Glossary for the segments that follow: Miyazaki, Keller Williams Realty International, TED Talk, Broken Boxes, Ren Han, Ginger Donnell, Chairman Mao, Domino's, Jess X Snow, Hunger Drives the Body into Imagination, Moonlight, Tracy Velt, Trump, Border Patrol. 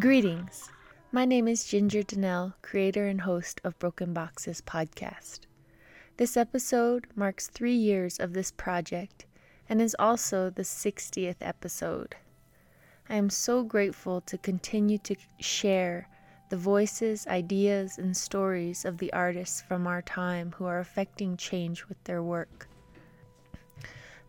Greetings. My name is Ginger Donnell, creator and host of Broken Boxes podcast. This episode marks 3 years of this project and is also the 60th episode. I am so grateful to continue to share the voices, ideas, and stories of the artists from our time who are affecting change with their work.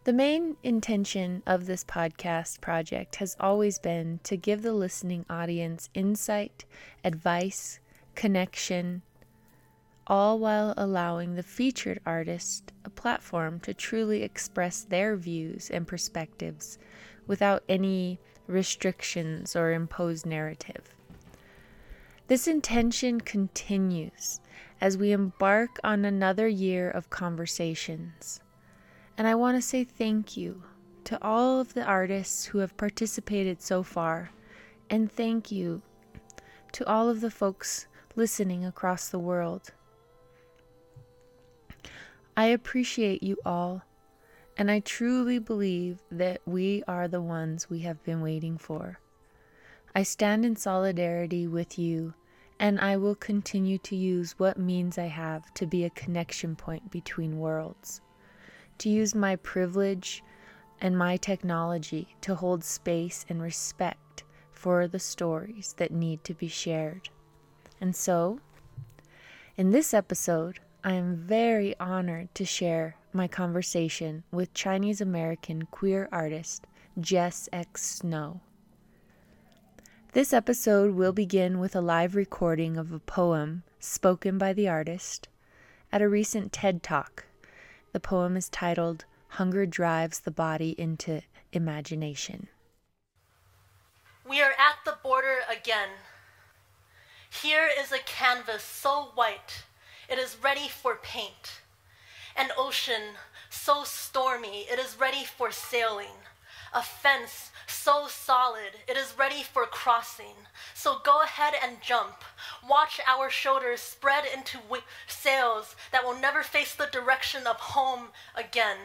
The main intention of this podcast project has always been to give the listening audience insight, advice, connection, all while allowing the featured artist a platform to truly express their views and perspectives without any restrictions or imposed narrative. This intention continues as we embark on another year of conversations. And I want to say thank you to all of the artists who have participated so far, and thank you to all of the folks listening across the world. I appreciate you all, and I truly believe that we are the ones we have been waiting for. I stand in solidarity with you, and I will continue to use what means I have to be a connection point between worlds. To use my privilege and my technology to hold space and respect for the stories that need to be shared. And so, in this episode, I am very honored to share my conversation with Chinese American queer artist Jess X Snow. This episode will begin with a live recording of a poem spoken by the artist at a recent TED Talk. The poem is titled, Hunger Drives the Body into Imagination. We are at the border again. Here is a canvas so white, it is ready for paint. An ocean so stormy, it is ready for sailing. A fence so solid, it is ready for crossing. So go ahead and jump. Watch our shoulders spread into sails that will never face the direction of home again.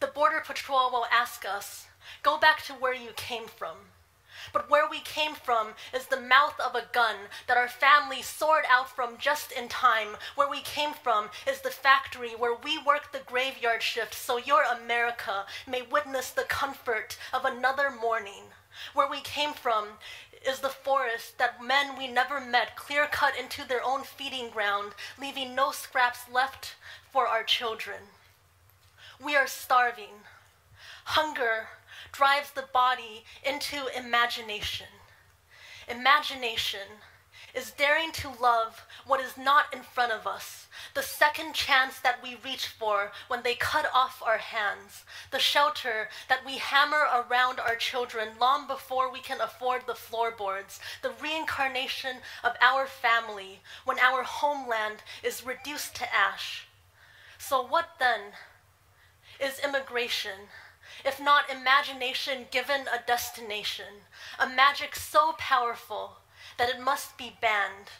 The Border Patrol will ask us, go back to where you came from. But where we came from is the mouth of a gun that our family soared out from just in time. Where we came from is the factory where we work the graveyard shift so your America may witness the comfort of another morning. Where we came from is the forest that men we never met clear-cut into their own feeding ground, leaving no scraps left for our children. We are starving. Hunger drives the body into imagination. Imagination is daring to love what is not in front of us, the second chance that we reach for when they cut off our hands, the shelter that we hammer around our children long before we can afford the floorboards, the reincarnation of our family when our homeland is reduced to ash. So what then is immigration? If not imagination given a destination, a magic so powerful that it must be banned.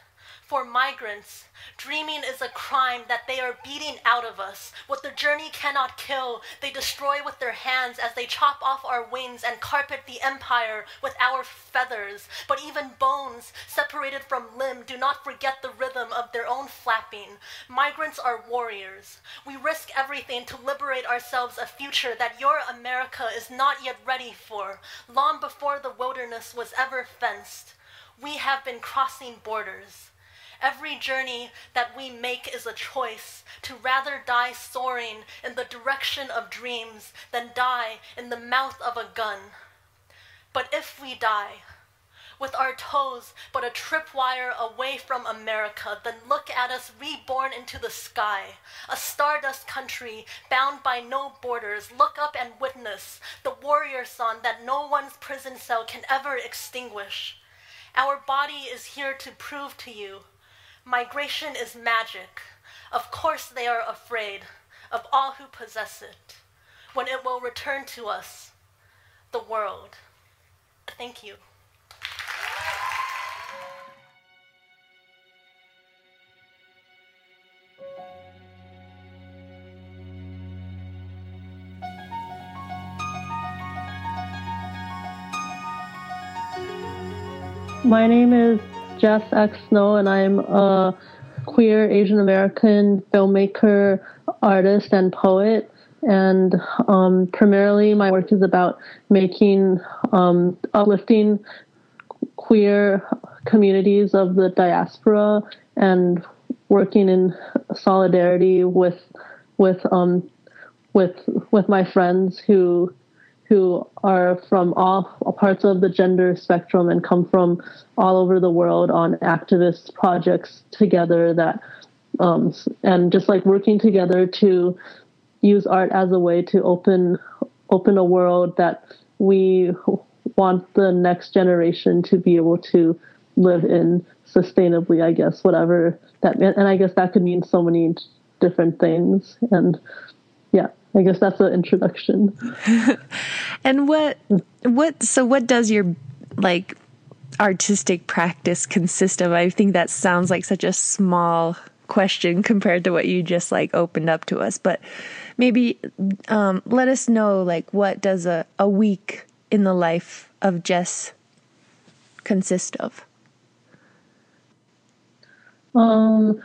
For migrants, dreaming is a crime that they are beating out of us. What the journey cannot kill, they destroy with their hands as they chop off our wings and carpet the empire with our feathers. But even bones separated from limb do not forget the rhythm of their own flapping. Migrants are warriors. We risk everything to liberate ourselves a future that your America is not yet ready for, long before the wilderness was ever fenced. We have been crossing borders. Every journey that we make is a choice to rather die soaring in the direction of dreams than die in the mouth of a gun. But if we die with our toes but a tripwire away from America, then look at us reborn into the sky, a stardust country bound by no borders. Look up and witness the warrior song that no one's prison cell can ever extinguish. Our body is here to prove to you. Migration is magic. Of course they are afraid of all who possess it, when it will return to us, the world. Thank you. My name is Jess X Snow, and I'm a queer Asian American filmmaker, artist, and poet. And primarily my work is about making uplifting queer communities of the diaspora and working in solidarity with my friends who are from all parts of the gender spectrum and come from all over the world on activist projects together that, and just like working together to use art as a way to open a world that we want the next generation to be able to live in sustainably, I guess, whatever that, and I guess that could mean so many different things. And yeah, I guess that's the introduction. And what does your like artistic practice consist of? I think that sounds like such a small question compared to what you just like opened up to us, but maybe let us know, like, what does a week in the life of Jess consist of? I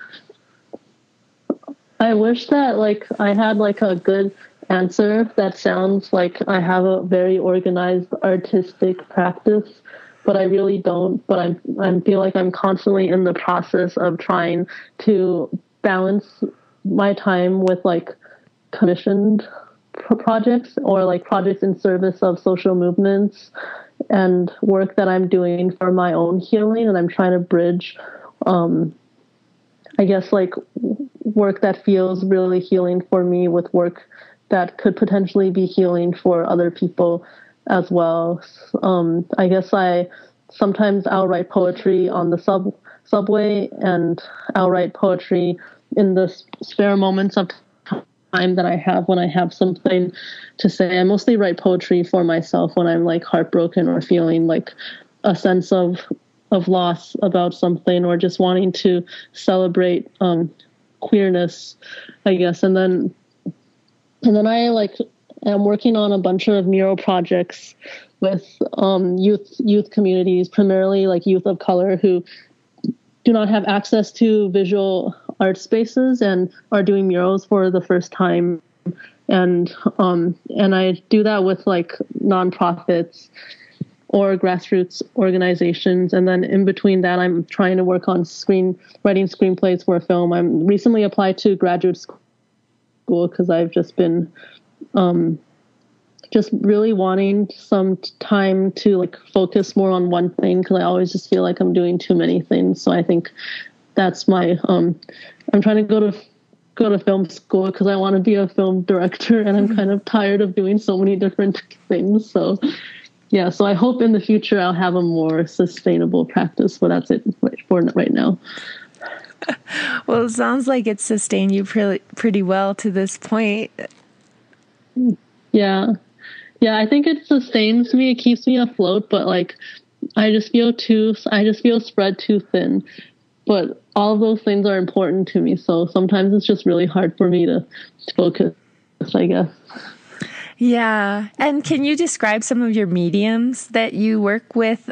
wish that like I had like a good answer that sounds like I have a very organized artistic practice, but I really don't. But I feel like I'm constantly in the process of trying to balance my time with like commissioned projects or like projects in service of social movements and work that I'm doing for my own healing. And I'm trying to bridge, I guess, like work that feels really healing for me with work that could potentially be healing for other people as well. I guess I'll write poetry on the subway, and I'll write poetry in the spare moments of time that I have when I have something to say. I mostly write poetry for myself when I'm like heartbroken or feeling like a sense of loss about something or just wanting to celebrate queerness, I guess. And then I like am working on a bunch of mural projects with youth communities, primarily like youth of color who do not have access to visual art spaces and are doing murals for the first time. And I do that with like nonprofits or grassroots organizations. And then in between that, I'm trying to work on writing screenplays for a film. I'm recently applied to graduate school because I've just been just really wanting some time to like focus more on one thing, because I always just feel like I'm doing too many things. So I think that's my I'm trying to go to film school because I want to be a film director, and I'm kind of tired of doing so many different things. So yeah, so I hope in the future I'll have a more sustainable practice, but that's it for right now. Well, it sounds like it's sustained you pretty well to this point. Yeah, I think it sustains me. It keeps me afloat, but like I just feel spread too thin. But all of those things are important to me, so sometimes it's just really hard for me to focus, I guess. Yeah. And can you describe some of your mediums that you work with?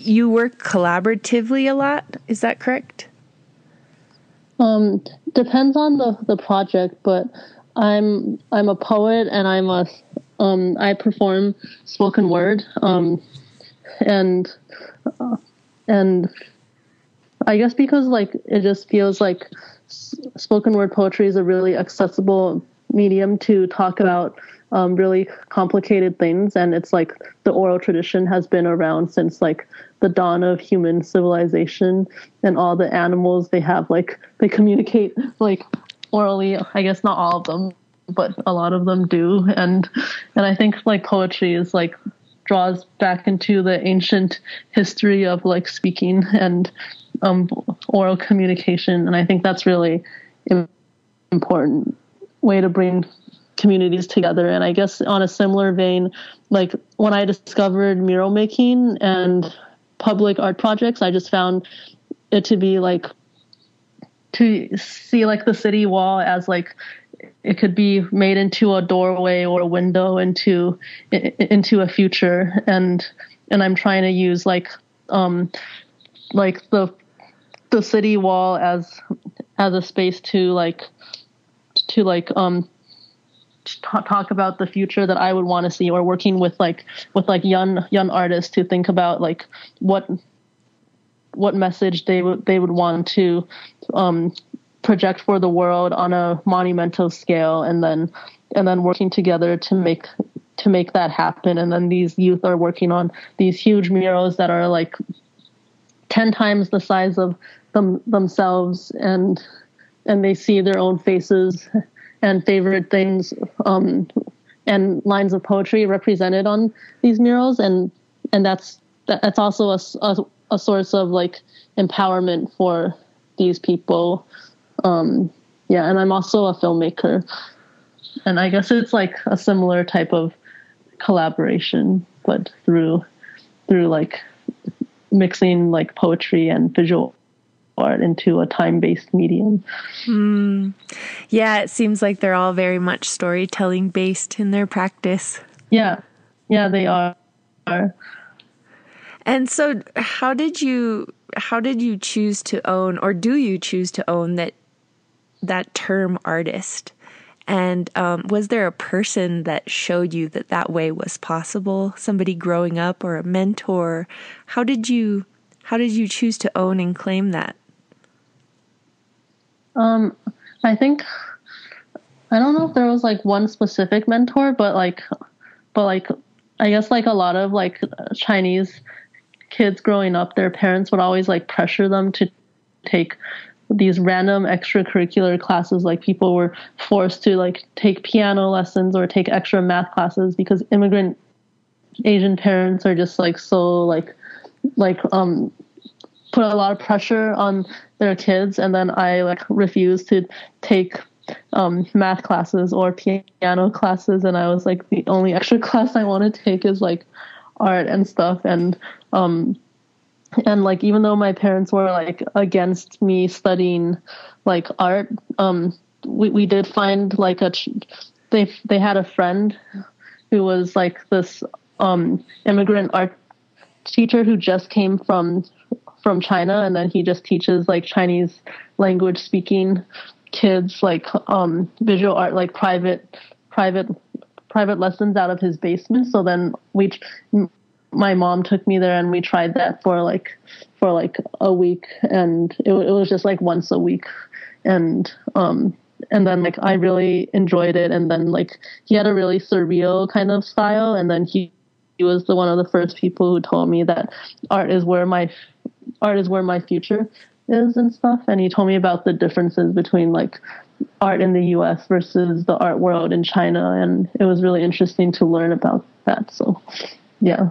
You work collaboratively a lot, is that correct? Depends on the project, but I'm a poet, and I perform spoken word, and I guess because like it just feels like spoken word poetry is a really accessible medium to talk about really complicated things, and it's like the oral tradition has been around since like the dawn of human civilization, and all the animals they have like they communicate like orally, I guess not all of them, but a lot of them do, and I think like poetry is like draws back into the ancient history of like speaking and oral communication. And I think that's really important way to bring communities together. And I guess on a similar vein, like when I discovered mural making and public art projects, I just found it to be like, to see like the city wall as like it could be made into a doorway or a window into a future. And I'm trying to use like the city wall as a space to talk about the future that I would want to see, or working with young artists to think about like what message they would want to project for the world on a monumental scale, and then working together to make that happen. And then these youth are working on these huge murals that are like 10 times the size of themselves, and they see their own faces and favorite things and lines of poetry represented on these murals, and that's also a source of like empowerment for these people. And I'm also a filmmaker, and I guess it's like a similar type of collaboration, but through like mixing like poetry and visual art into a time-based medium. Yeah, it seems like they're all very much storytelling based in their practice. Yeah, they are. And so how did you choose to own, or do you choose to own that term artist? And was there a person that showed you that way was possible? Somebody growing up, or a mentor? How did you choose to own and claim that? I think, I don't know if there was like one specific mentor, but I guess like a lot of like Chinese kids growing up, their parents would always like pressure them to take these random extracurricular classes. Like people were forced to like take piano lessons or take extra math classes because immigrant Asian parents are just like so like put a lot of pressure on their kids. And then I like refused to take math classes or piano classes, and I was like, the only extra class I want to take is like art and stuff. And and like even though my parents were like against me studying like art, we did find like they had a friend who was like this immigrant art teacher who just came from China, and then he just teaches like Chinese language speaking kids like visual art, like private lessons out of his basement. So then my mom took me there, and we tried that for a week, and it was just like once a week, and then like I really enjoyed it. And then like he had a really surreal kind of style, and then he was one of the first people who told me that art is where my future is and stuff. And he told me about the differences between like art in the U.S. versus the art world in China, and it was really interesting to learn about that. So, yeah.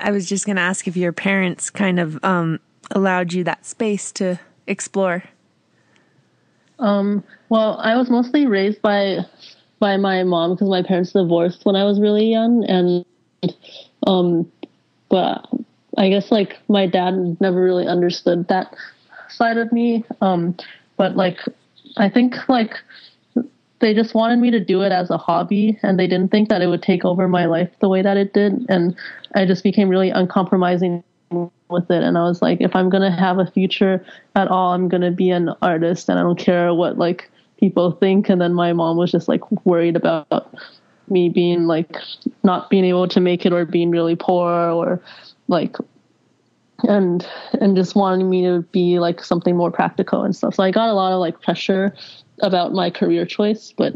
I was just going to ask if your parents kind of allowed you that space to explore. Well, I was mostly raised by my mom because my parents divorced when I was really young, and but I guess like my dad never really understood that side of me. But like I think like they just wanted me to do it as a hobby, and they didn't think that it would take over my life the way that it did. And I just became really uncompromising with it, and I was like, if I'm gonna have a future at all, I'm gonna be an artist, and I don't care what like people think. And then my mom was just like worried about me being like not being able to make it, or being really poor, or like and just wanting me to be like something more practical and stuff. So I got a lot of like pressure about my career choice, but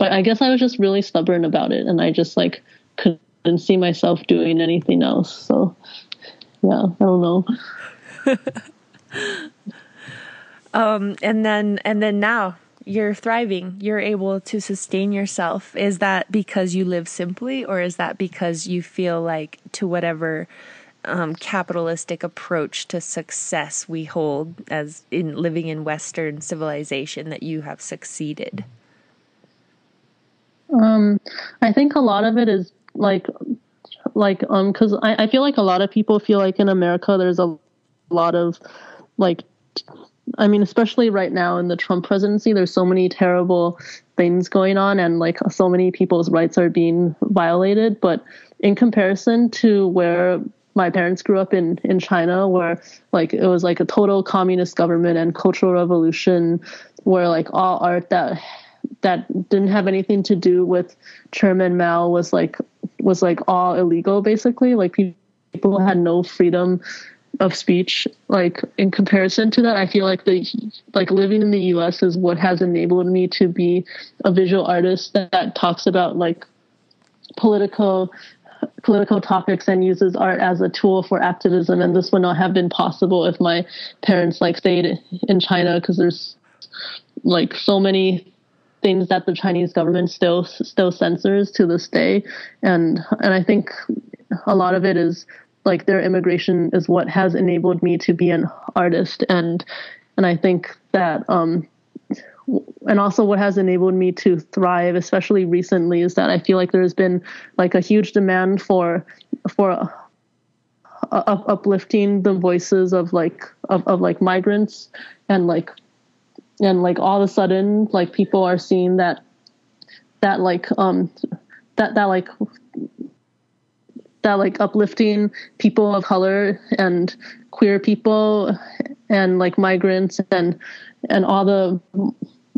I guess I was just really stubborn about it, and I just like couldn't see myself doing anything else. So yeah, I don't know. And then now you're thriving, you're able to sustain yourself. Is that because you live simply, or is that because you feel like to whatever capitalistic approach to success we hold as in living in Western civilization that you have succeeded? I think a lot of it is like, cause I feel like a lot of people feel like in America, there's a lot of like, I mean, especially right now in the Trump presidency, there's so many terrible things going on and like so many people's rights are being violated. But in comparison to where my parents grew up in China, where like it was like a total communist government and Cultural Revolution, where like all art that didn't have anything to do with Chairman Mao was like all illegal, basically. Like people had no freedom of speech. Like in comparison to that, I feel like living in the US is what has enabled me to be a visual artist that talks about like political topics and uses art as a tool for activism. And this would not have been possible if my parents like stayed in China, because there's like so many things that the Chinese government still censors to this day, and I think a lot of it is like their immigration is what has enabled me to be an artist, and I think that and also what has enabled me to thrive, especially recently, is that I feel like there's been like a huge demand for uplifting the voices of migrants and all of a sudden, like people are seeing that uplifting people of color and queer people and like migrants and all the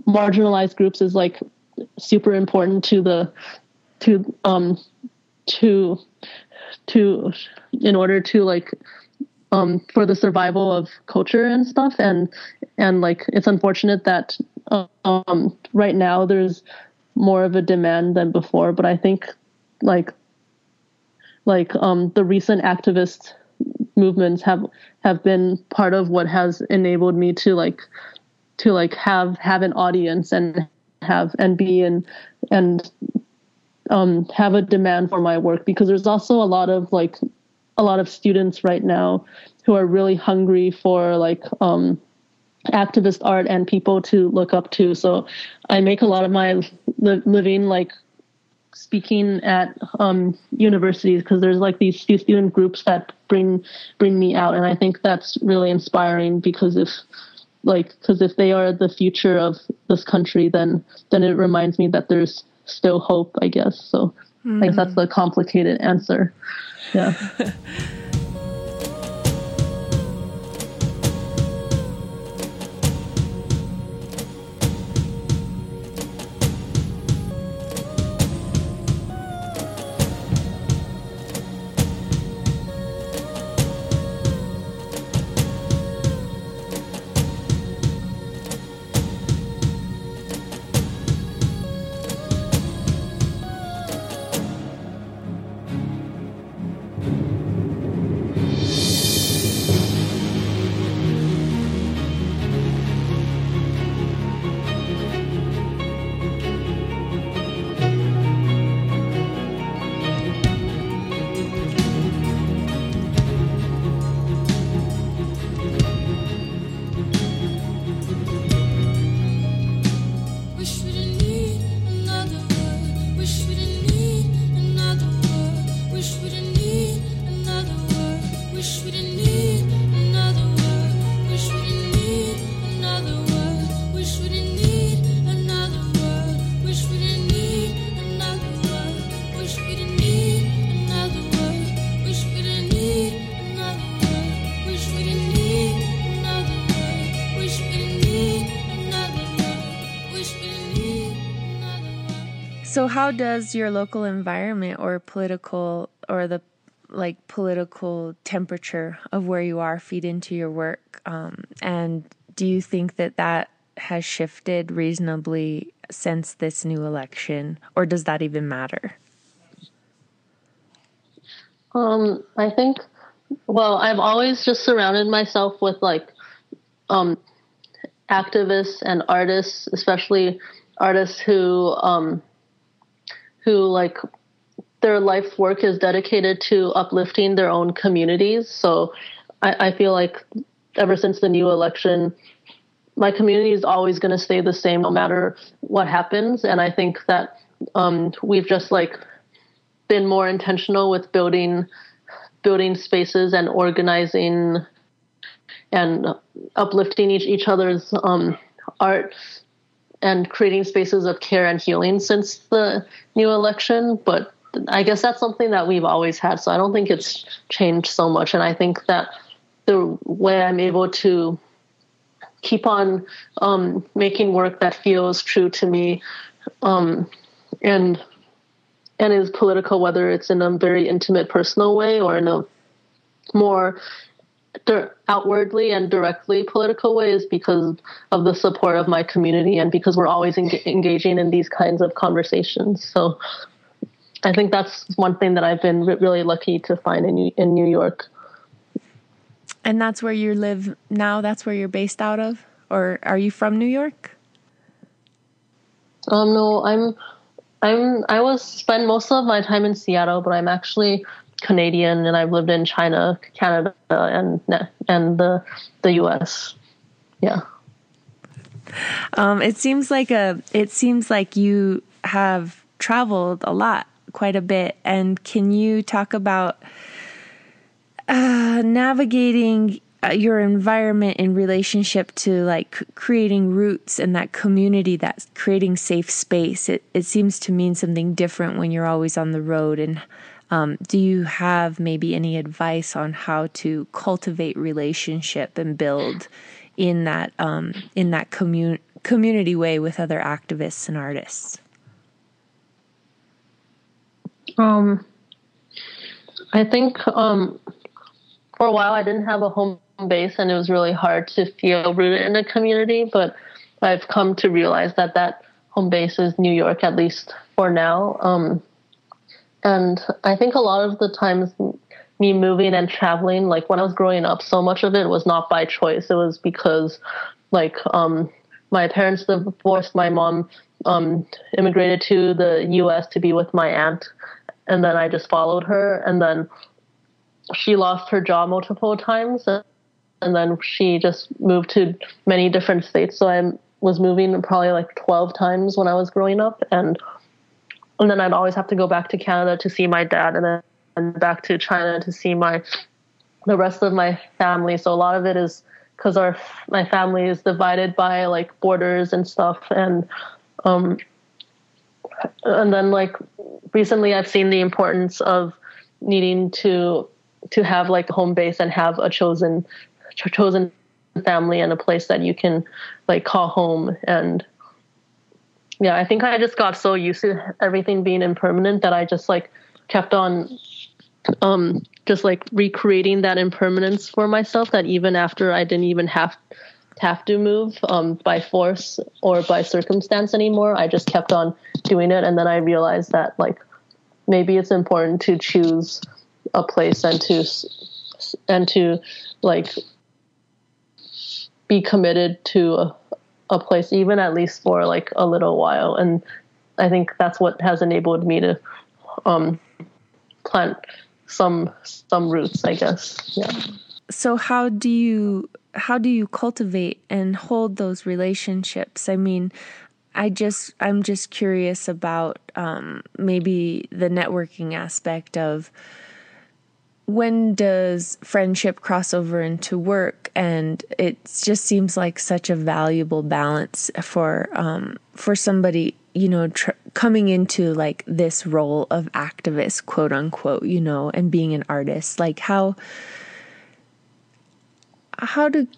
marginalized groups is like super important to in order to like for the survival of culture and stuff. And like, it's unfortunate that right now there's more of a demand than before, but I think like the recent activist movements have been part of what has enabled me to have an audience and have a demand for my work, because there's also a lot of students right now who are really hungry for activist art and people to look up to. So I make a lot of my living like speaking at universities, because there's like these student groups that bring me out, and I think that's really inspiring, because if they are the future of this country, then it reminds me that there's still hope, I guess. So mm-hmm. I guess that's the complicated answer. Yeah. So how does your local environment or political temperature of where you are feed into your work? And do you think that has shifted reasonably since this new election, or does that even matter? I think, well, I've always just surrounded myself with activists and artists, especially artists who like their life work is dedicated to uplifting their own communities. So I feel like ever since the new election, my community is always going to stay the same no matter what happens. And I think that we've just like been more intentional with building spaces and organizing and uplifting each other's art and creating spaces of care and healing since the new election. But I guess that's something that we've always had. So I don't think it's changed so much. And I think that the way I'm able to keep on making work that feels true to me and is political, whether it's in a very intimate, personal way or in a more outwardly and directly political way, is because of the support of my community and because we're always engaging in these kinds of conversations. So I think that's one thing that I've been really lucky to find in New York. And that's where you live now? That's where you're based out of? Or are you from New York? No, I spend most of my time in Seattle, but I'm actually Canadian, and I've lived in China, Canada, and the U.S. Yeah. It seems like you have traveled a lot, quite a bit, and can you talk about navigating your environment in relationship to like creating roots and that community, that's creating safe space? It seems to mean something different when you're always on the road. And do you have maybe any advice on how to cultivate relationship and build in that community way with other activists and artists? I think for a while I didn't have a home base, and it was really hard to feel rooted in a community, but I've come to realize that home base is New York, at least for now. And I think a lot of the times me moving and traveling, like when I was growing up, so much of it was not by choice. It was because like my parents divorced, my mom immigrated to the U.S. to be with my aunt, and then I just followed her, and then she lost her job multiple times, and then she just moved to many different states. So I was moving probably like 12 times when I was growing up, and then I'd always have to go back to Canada to see my dad, and then back to China to see the rest of my family. So a lot of it is because my family is divided by like borders and stuff. And then like recently I've seen the importance of needing to have like a home base and have a chosen family and a place that you can like call home. And yeah, I think I just got so used to everything being impermanent that I just like kept on just like recreating that impermanence for myself, that even after I didn't even have to move by force or by circumstance anymore, I just kept on doing it. And then I realized that like maybe it's important to choose a place and to like be committed to a place, even at least for like a little while. And I think that's what has enabled me to plant some roots, I guess. Yeah. So how do you cultivate and hold those relationships? I mean, I'm just curious about maybe the networking aspect of when does friendship cross over into work? And it just seems like such a valuable balance for somebody, you know, coming into like this role of activist, quote unquote, you know, and being an artist. Like how to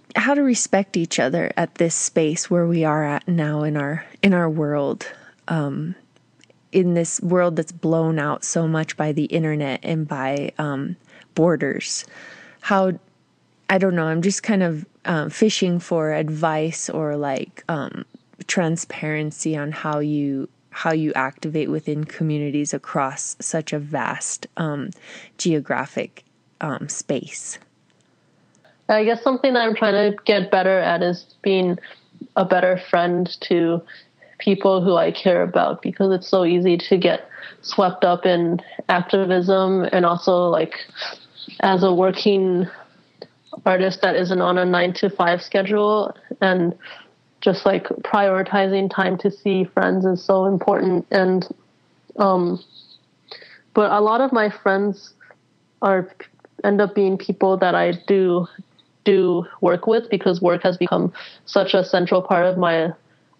respect each other at this space where we are at now in our world, in this world that's blown out so much by the internet and by borders. I don't know. I'm just kind of fishing for advice or like transparency on how you activate within communities across such a vast geographic space. I guess something that I'm trying to get better at is being a better friend to people who I care about, because it's so easy to get swept up in activism, and also like as a working artist that isn't on a 9-to-5 schedule, and just like prioritizing time to see friends is so important. And but a lot of my friends end up being people that I do work with, because work has become such a central part of my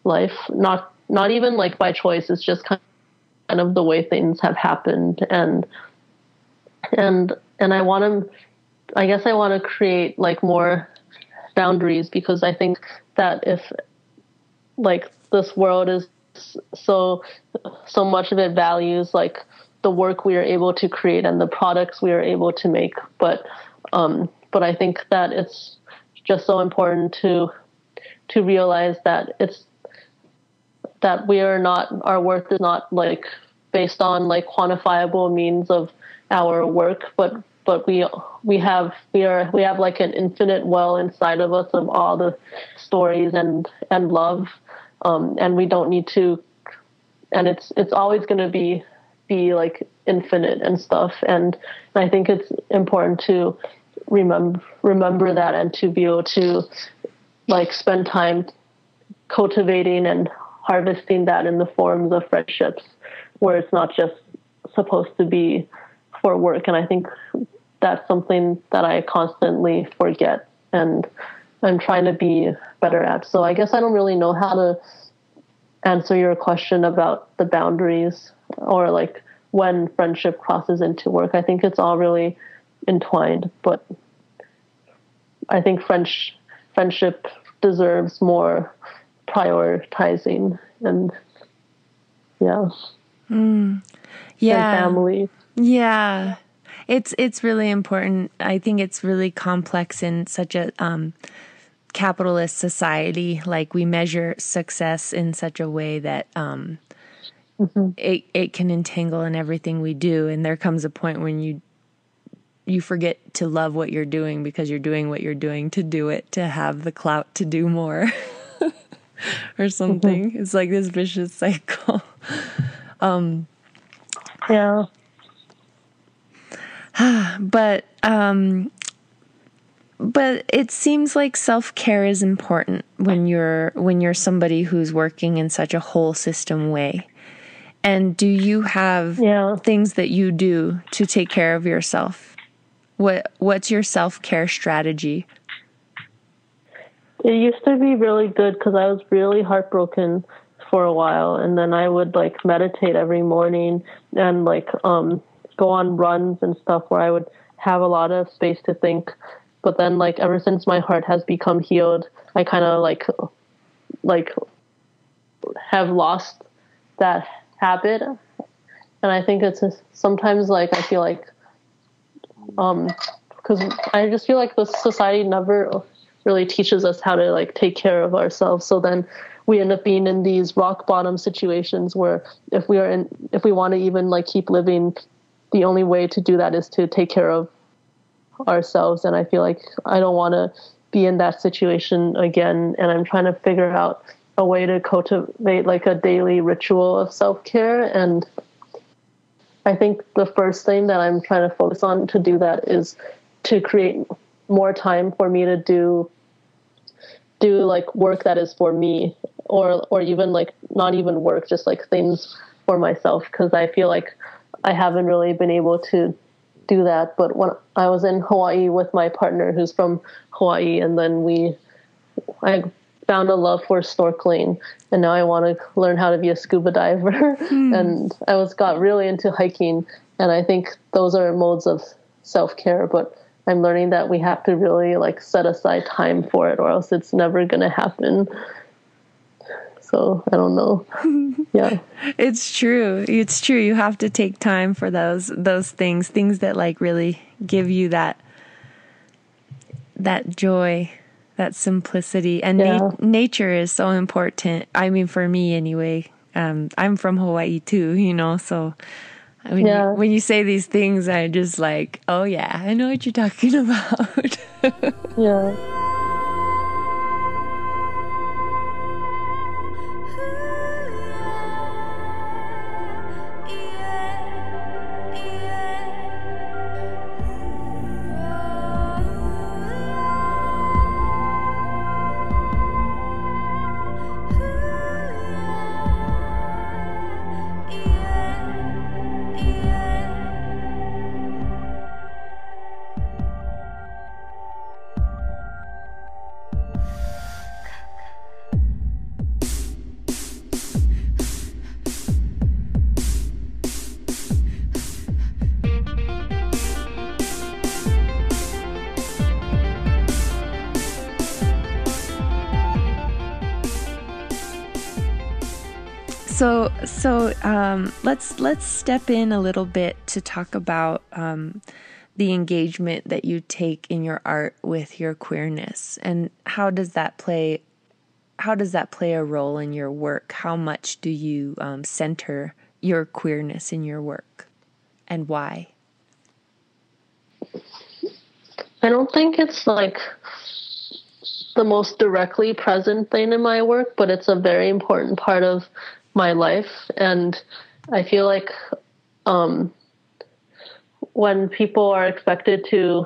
life, not even like by choice. It's just kind of the way things have happened, and I guess I want to create like more boundaries, because I think that if like this world is so much of it values like the work we are able to create and the products we are able to make, but I think that it's just so important to realize that our worth is not like based on like quantifiable means of our work, but we have like an infinite well inside of us of all the stories and love, and we don't need to, and it's always going to be like infinite and stuff, and I think it's important to remember that, and to be able to like spend time cultivating and harvesting that in the forms of friendships, where it's not just supposed to be for work. And I think that's something that I constantly forget and I'm trying to be better at. So I guess I don't really know how to answer your question about the boundaries, or like when friendship crosses into work. I think it's all really entwined, but I think friendship deserves more prioritizing, and and family. Yeah. It's really important. I think it's really complex in such a capitalist society. Like, we measure success in such a way that it can entangle in everything we do. And there comes a point when you forget to love what you're doing, because you're doing what you're doing to do it, to have the clout to do more or something. Mm-hmm. It's like this vicious cycle. Yeah. But it seems like self-care is important when you're somebody who's working in such a whole system way. And do you have things that you do to take care of yourself? What's your self-care strategy? It used to be really good, because I was really heartbroken for a while, and then I would like meditate every morning and like go on runs and stuff where I would have a lot of space to think. But then like ever since my heart has become healed, I kind of like have lost that habit. And I think it's sometimes like I feel like because I just feel like the society never really teaches us how to like take care of ourselves. So then we end up being in these rock bottom situations where if we want to even like keep living, the only way to do that is to take care of ourselves. And I feel like I don't want to be in that situation again. And I'm trying to figure out a way to cultivate like a daily ritual of self-care. And I think the first thing that I'm trying to focus on to do that is to create more time for me to do like work that is for me, or even like not even work, just like things for myself, because I feel like I haven't really been able to do that. But when I was in Hawaii with my partner, who's from Hawaii, and then I found a love for snorkeling, and now I want to learn how to be a scuba diver. And I got really into hiking, and I think those are modes of self-care, but I'm learning that we have to really like set aside time for it, or else it's never going to happen. So I don't know. Yeah. It's true. You have to take time for those things that like really give you that joy, that simplicity. And nature is so important. I mean, for me anyway, I'm from Hawaii too, so when you say these things, I just like, oh yeah, I know what you're talking about. Yeah. So let's step in a little bit to talk about the engagement that you take in your art with your queerness, and how does that play a role in your work? How much do you center your queerness in your work, and why? I don't think it's like the most directly present thing in my work, but it's a very important part of my life. And I feel like when people are expected to,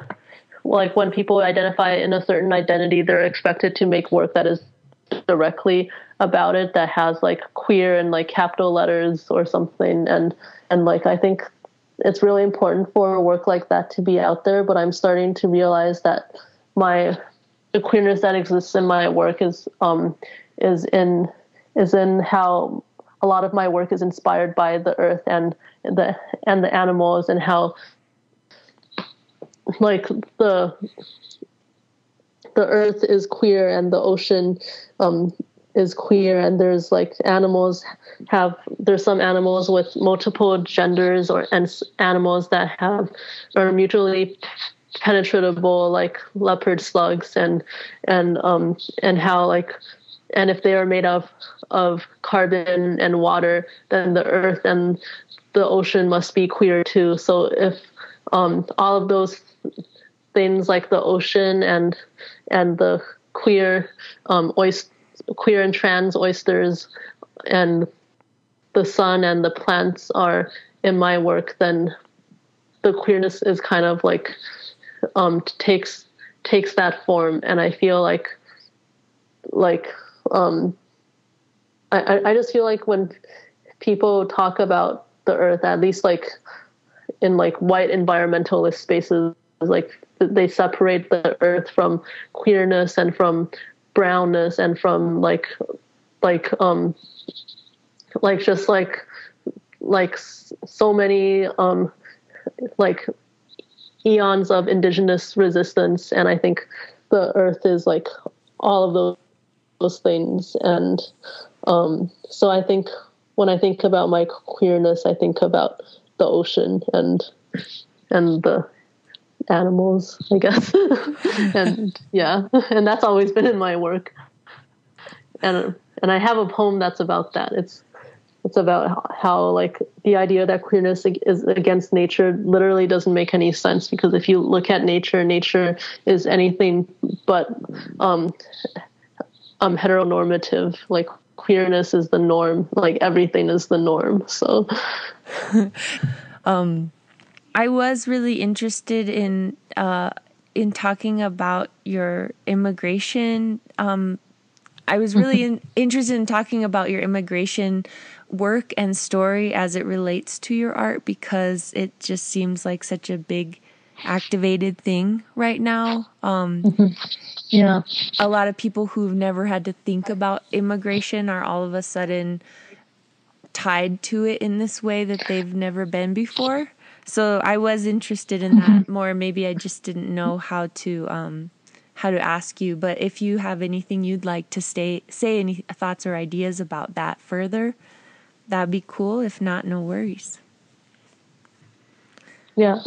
like when people identify in a certain identity, they're expected to make work that is directly about it, that has like queer and like capital letters or something. And like, I think it's really important for work like that to be out there, but I'm starting to realize that the queerness that exists in my work is in how a lot of my work is inspired by the earth and the animals, and how like the earth is queer and the ocean is queer, and there's like there's some animals with multiple genders and animals that are mutually penetratable, like leopard slugs and how like, and if they are made of carbon and water, then the earth and the ocean must be queer too. So if all of those things like the ocean and the queer and trans oysters and the sun and the plants are in my work, then the queerness is kind of like takes that form. And I feel I just feel like when people talk about the earth, at least like in like white environmentalist spaces, like they separate the earth from queerness and from brownness and from so many like eons of indigenous resistance. And I think the earth is like all of those things. And so I think when I think about my queerness, I think about the ocean and the animals, I guess. And yeah, and that's always been in my work. And I have a poem that's about that. It's about how like the idea that queerness is against nature literally doesn't make any sense, because if you look at nature, nature is anything but heteronormative. Like queerness is the norm. Like everything is the norm. So, I was really interested in talking about your immigration. I was really interested in talking about your immigration work and story as it relates to your art, because it just seems like such a big activated thing right now. Yeah, a lot of people who've never had to think about immigration are all of a sudden tied to it in this way that they've never been before. So I was interested in that more. Maybe I just didn't know how to ask you, but if you have anything you'd like to say, any thoughts or ideas about that further, that'd be cool. If not, no worries. Yeah,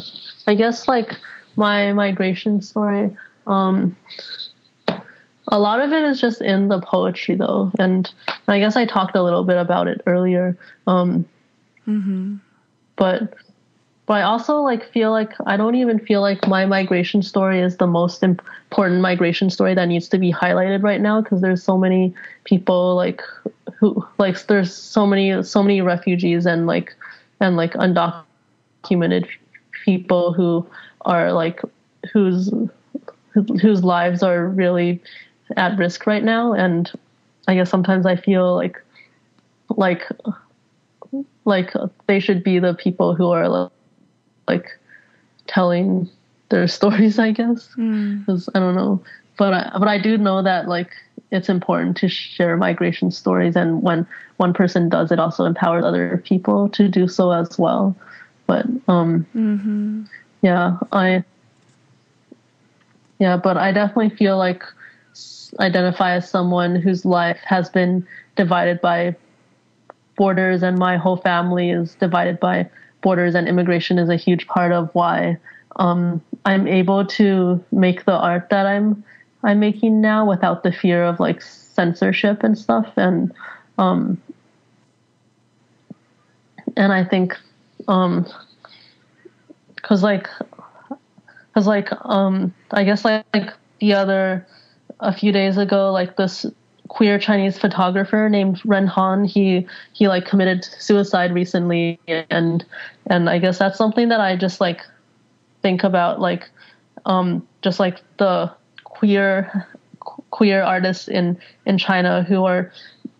I guess like my migration story, a lot of it is just in the poetry though. And I guess I talked a little bit about it earlier. But I also like feel like I don't even feel like my migration story is the most important migration story that needs to be highlighted right now, because there's so many people like who like there's so many refugees and undocumented people who are like whose lives are really at risk right now. And I guess sometimes I feel like they should be the people who are like telling their stories, I guess. Because I don't know, but I do know that like it's important to share migration stories, and when one person does, it also empowers other people to do so as well. But I definitely feel like identify as someone whose life has been divided by borders, and my whole family is divided by borders, and immigration is a huge part of why I'm able to make the art that I'm making now without the fear of like censorship and stuff. And I think, I guess like a few days ago, like this queer Chinese photographer named Ren Han, he like committed suicide recently. And I guess that's something that I just like think about, like, just like the queer artists in China who are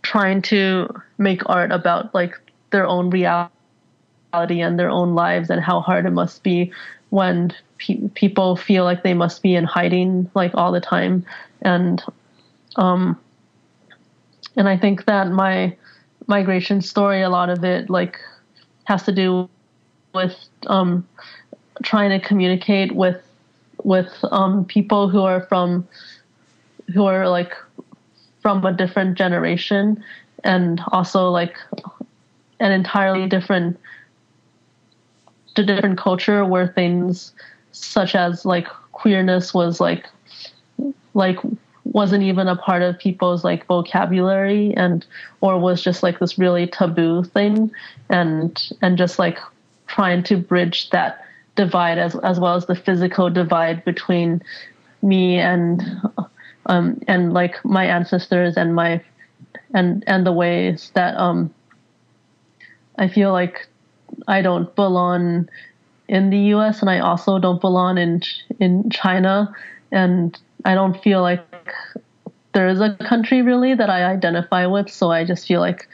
trying to make art about like their own reality and their own lives, and how hard it must be when people feel like they must be in hiding like all the time. And I think that my migration story, a lot of it like has to do with trying to communicate with people who are like from a different generation, and also like an entirely different culture where things such as like queerness was like wasn't even a part of people's like vocabulary, and or was just like this really taboo thing, and just like trying to bridge that divide as well as the physical divide between me and like my ancestors and the ways that I feel like I don't belong in the U.S. and I also don't belong in China, and I don't feel like there is a country really that I identify with. So I just feel like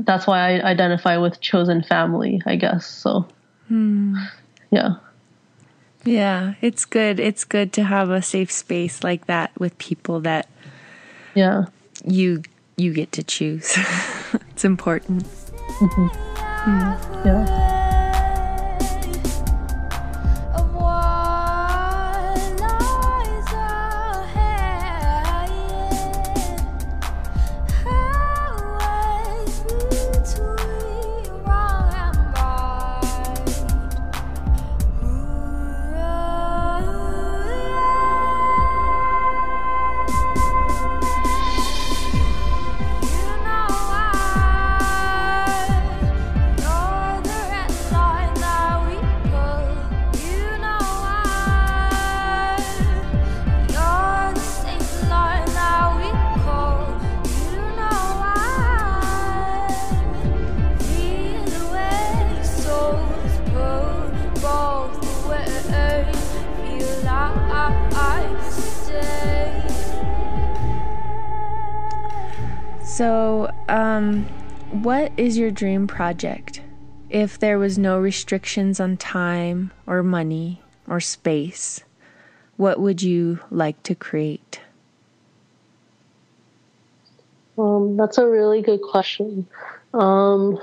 that's why I identify with chosen family, I guess. So. Yeah, it's good. It's good to have a safe space like that with people that you get to choose. It's important. Mm-hmm. Yeah. So, what is your dream project? If there was no restrictions on time or money or space, what would you like to create? That's a really good question. So,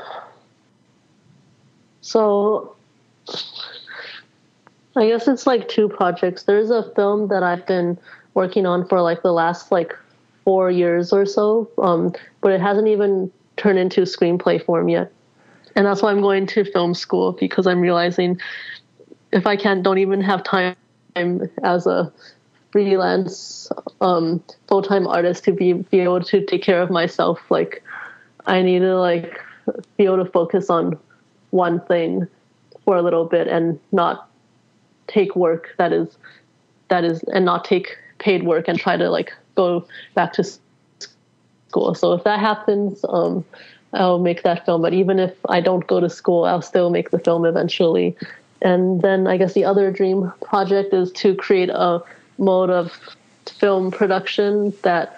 I guess it's like two projects. There's a film that I've been working on for like the last like 4 years or so, but it hasn't even turned into screenplay form yet, and that's why I'm going to film school, because I'm realizing if I don't even have time as a freelance full-time artist to be able to take care of myself, like I need to like be able to focus on one thing for a little bit and not take work that is and not take paid work and try to like go back to school. So if that happens, I'll make that film. But even if I don't go to school, I'll still make the film eventually. And then I guess the other dream project is to create a mode of film production that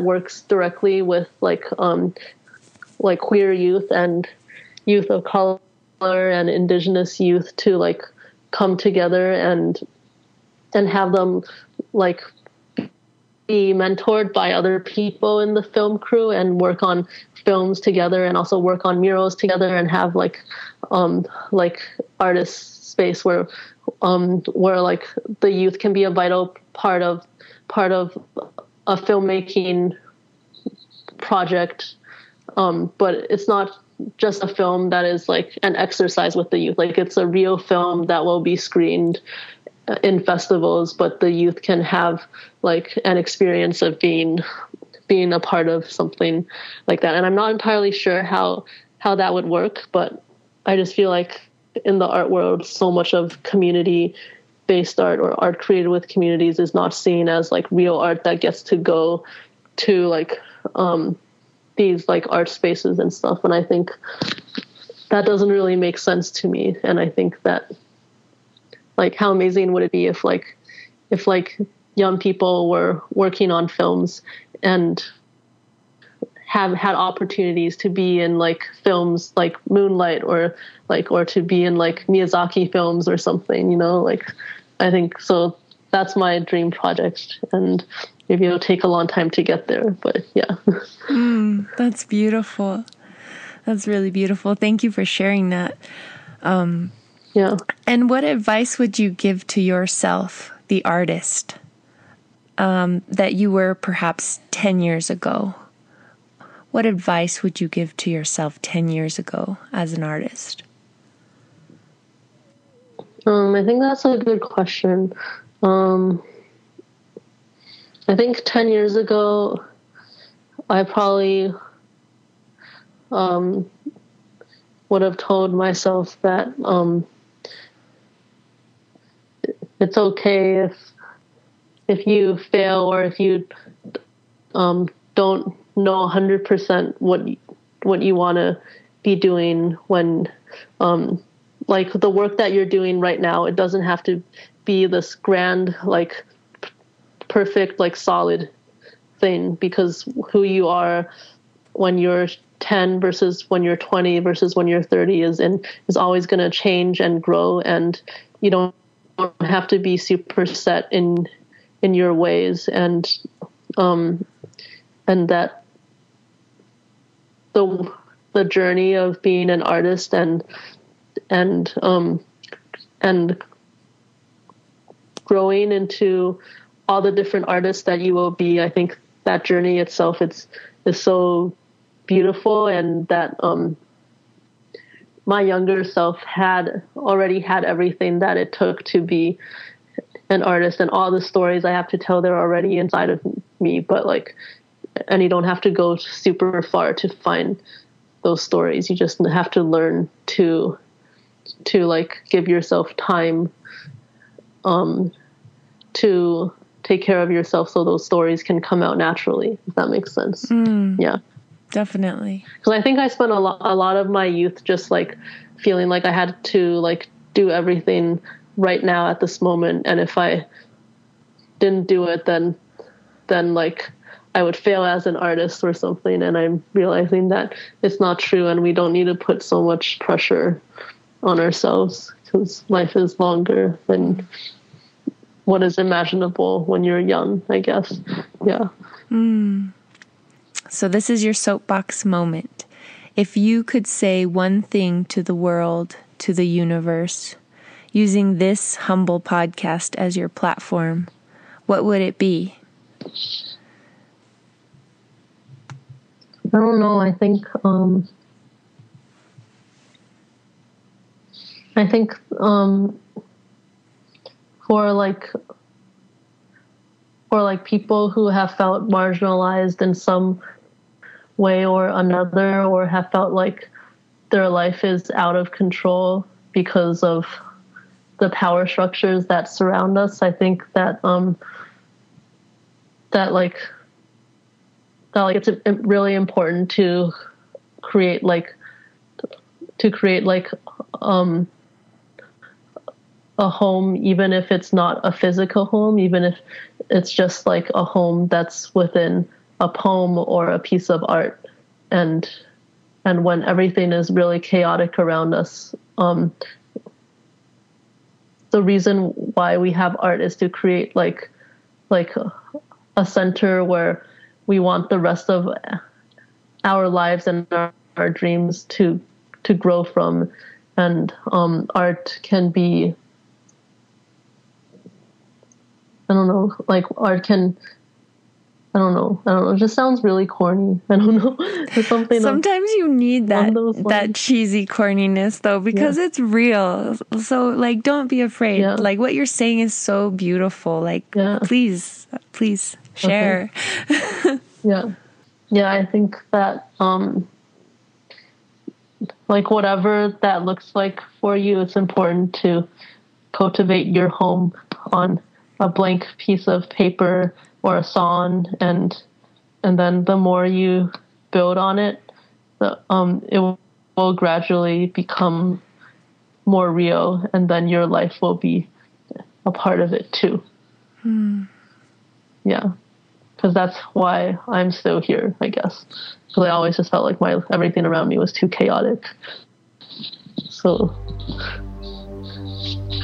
works directly with like queer youth and youth of color and indigenous youth to like come together and have them like be mentored by other people in the film crew and work on films together and also work on murals together and have like artist space where like the youth can be a vital part of a filmmaking project But it's not just a film that is like an exercise with the youth. Like, it's a real film that will be screened in festivals, but the youth can have like an experience of being a part of something like that. And I'm not entirely sure how that would work, but I just feel like in the art world, so much of community-based art or art created with communities is not seen as like real art that gets to go to like these like art spaces and stuff. And I think that doesn't really make sense to me. And I think that like, how amazing would it be if young people were working on films and have had opportunities to be in like films like Moonlight or to be in like Miyazaki films or something, you know, like I think so. That's my dream project, and maybe it'll take a long time to get there, but yeah. That's beautiful. That's really beautiful. Thank you for sharing that. Yeah. And what advice would you give to yourself, the artist, that you were perhaps 10 years ago? What advice would you give to yourself 10 years ago as an artist? I think that's a good question. I think 10 years ago, I probably would have told myself that it's okay if you fail or if you don't know 100% what you want to be doing when like the work that you're doing right now. It doesn't have to be this grand, like perfect, like solid thing, because who you are when you're 10 versus when you're 20 versus when you're 30 is always going to change and grow, and you don't have to be super set in your ways, and that the journey of being an artist and growing into all the different artists that you will be, I think that journey itself is so beautiful, and that my younger self already had everything that it took to be an artist, and all the stories I have to tell, they're already inside of me, but like, and you don't have to go super far to find those stories. You just have to learn to like give yourself time to take care of yourself so those stories can come out naturally, if that makes sense. Yeah, definitely. Because I think I spent a lot of my youth just like feeling like I had to like do everything right now at this moment, and if I didn't do it then like I would fail as an artist or something, and I'm realizing that it's not true, and we don't need to put so much pressure on ourselves, because life is longer than what is imaginable when you're young, I guess. Yeah. So this is your soapbox moment. If you could say one thing to the world, to the universe, using this humble podcast as your platform, what would it be? I don't know. I think for people who have felt marginalized in some way or another, or have felt like their life is out of control because of the power structures that surround us, I think that that it's really important to create a home, even if it's not a physical home, even if it's just like a home that's within a poem or a piece of art. And when everything is really chaotic around us, the reason why we have art is to create like a center where we want the rest of our lives and our dreams to grow from. And art can be, art can I don't know. It just sounds really corny. I don't know. There's something. Sometimes you need that cheesy corniness, though, because it's real. So, like, don't be afraid. Yeah. Like, what you're saying is so beautiful. Like, please share. Okay. Yeah. I think that, like, whatever that looks like for you, it's important to cultivate your home on a blank piece of paper or a song, and then the more you build on it, it will gradually become more real, and then your life will be a part of it too. Yeah, because that's why I'm still here, I guess, because I always just felt like my everything around me was too chaotic. So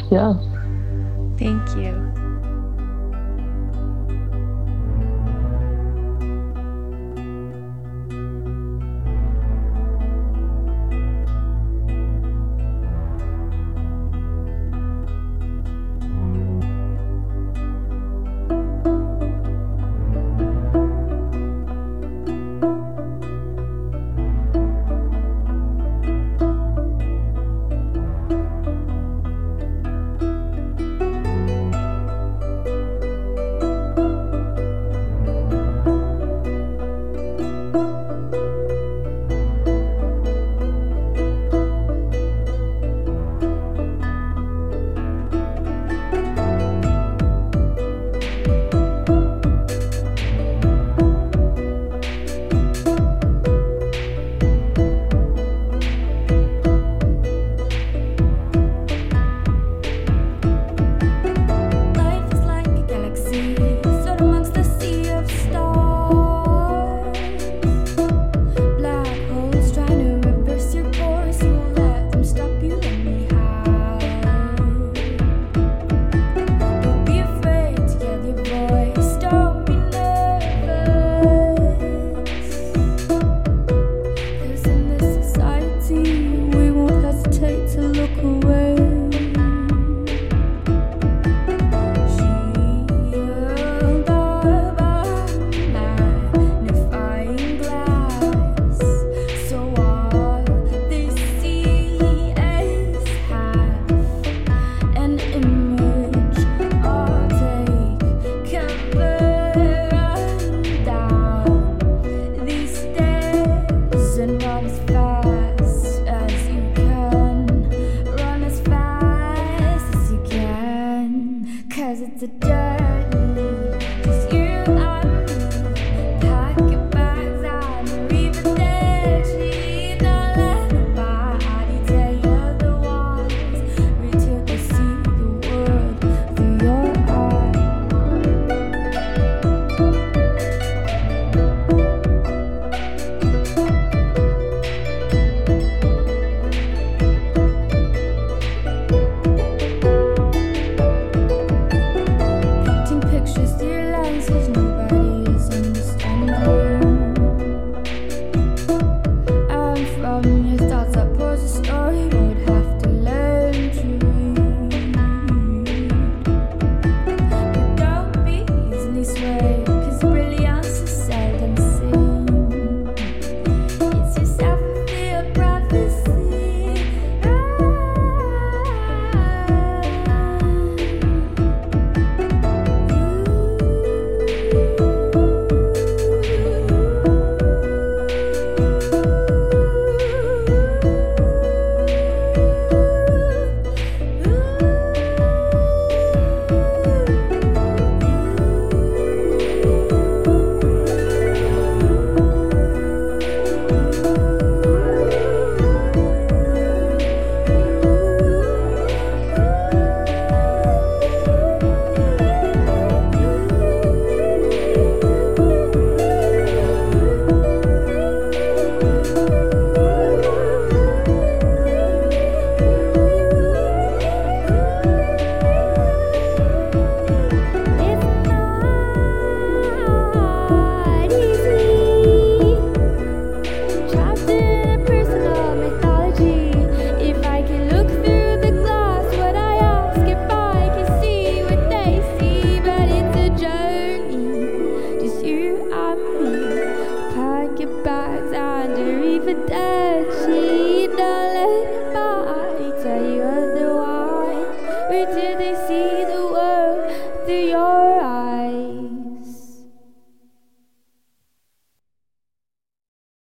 yeah, thank you. The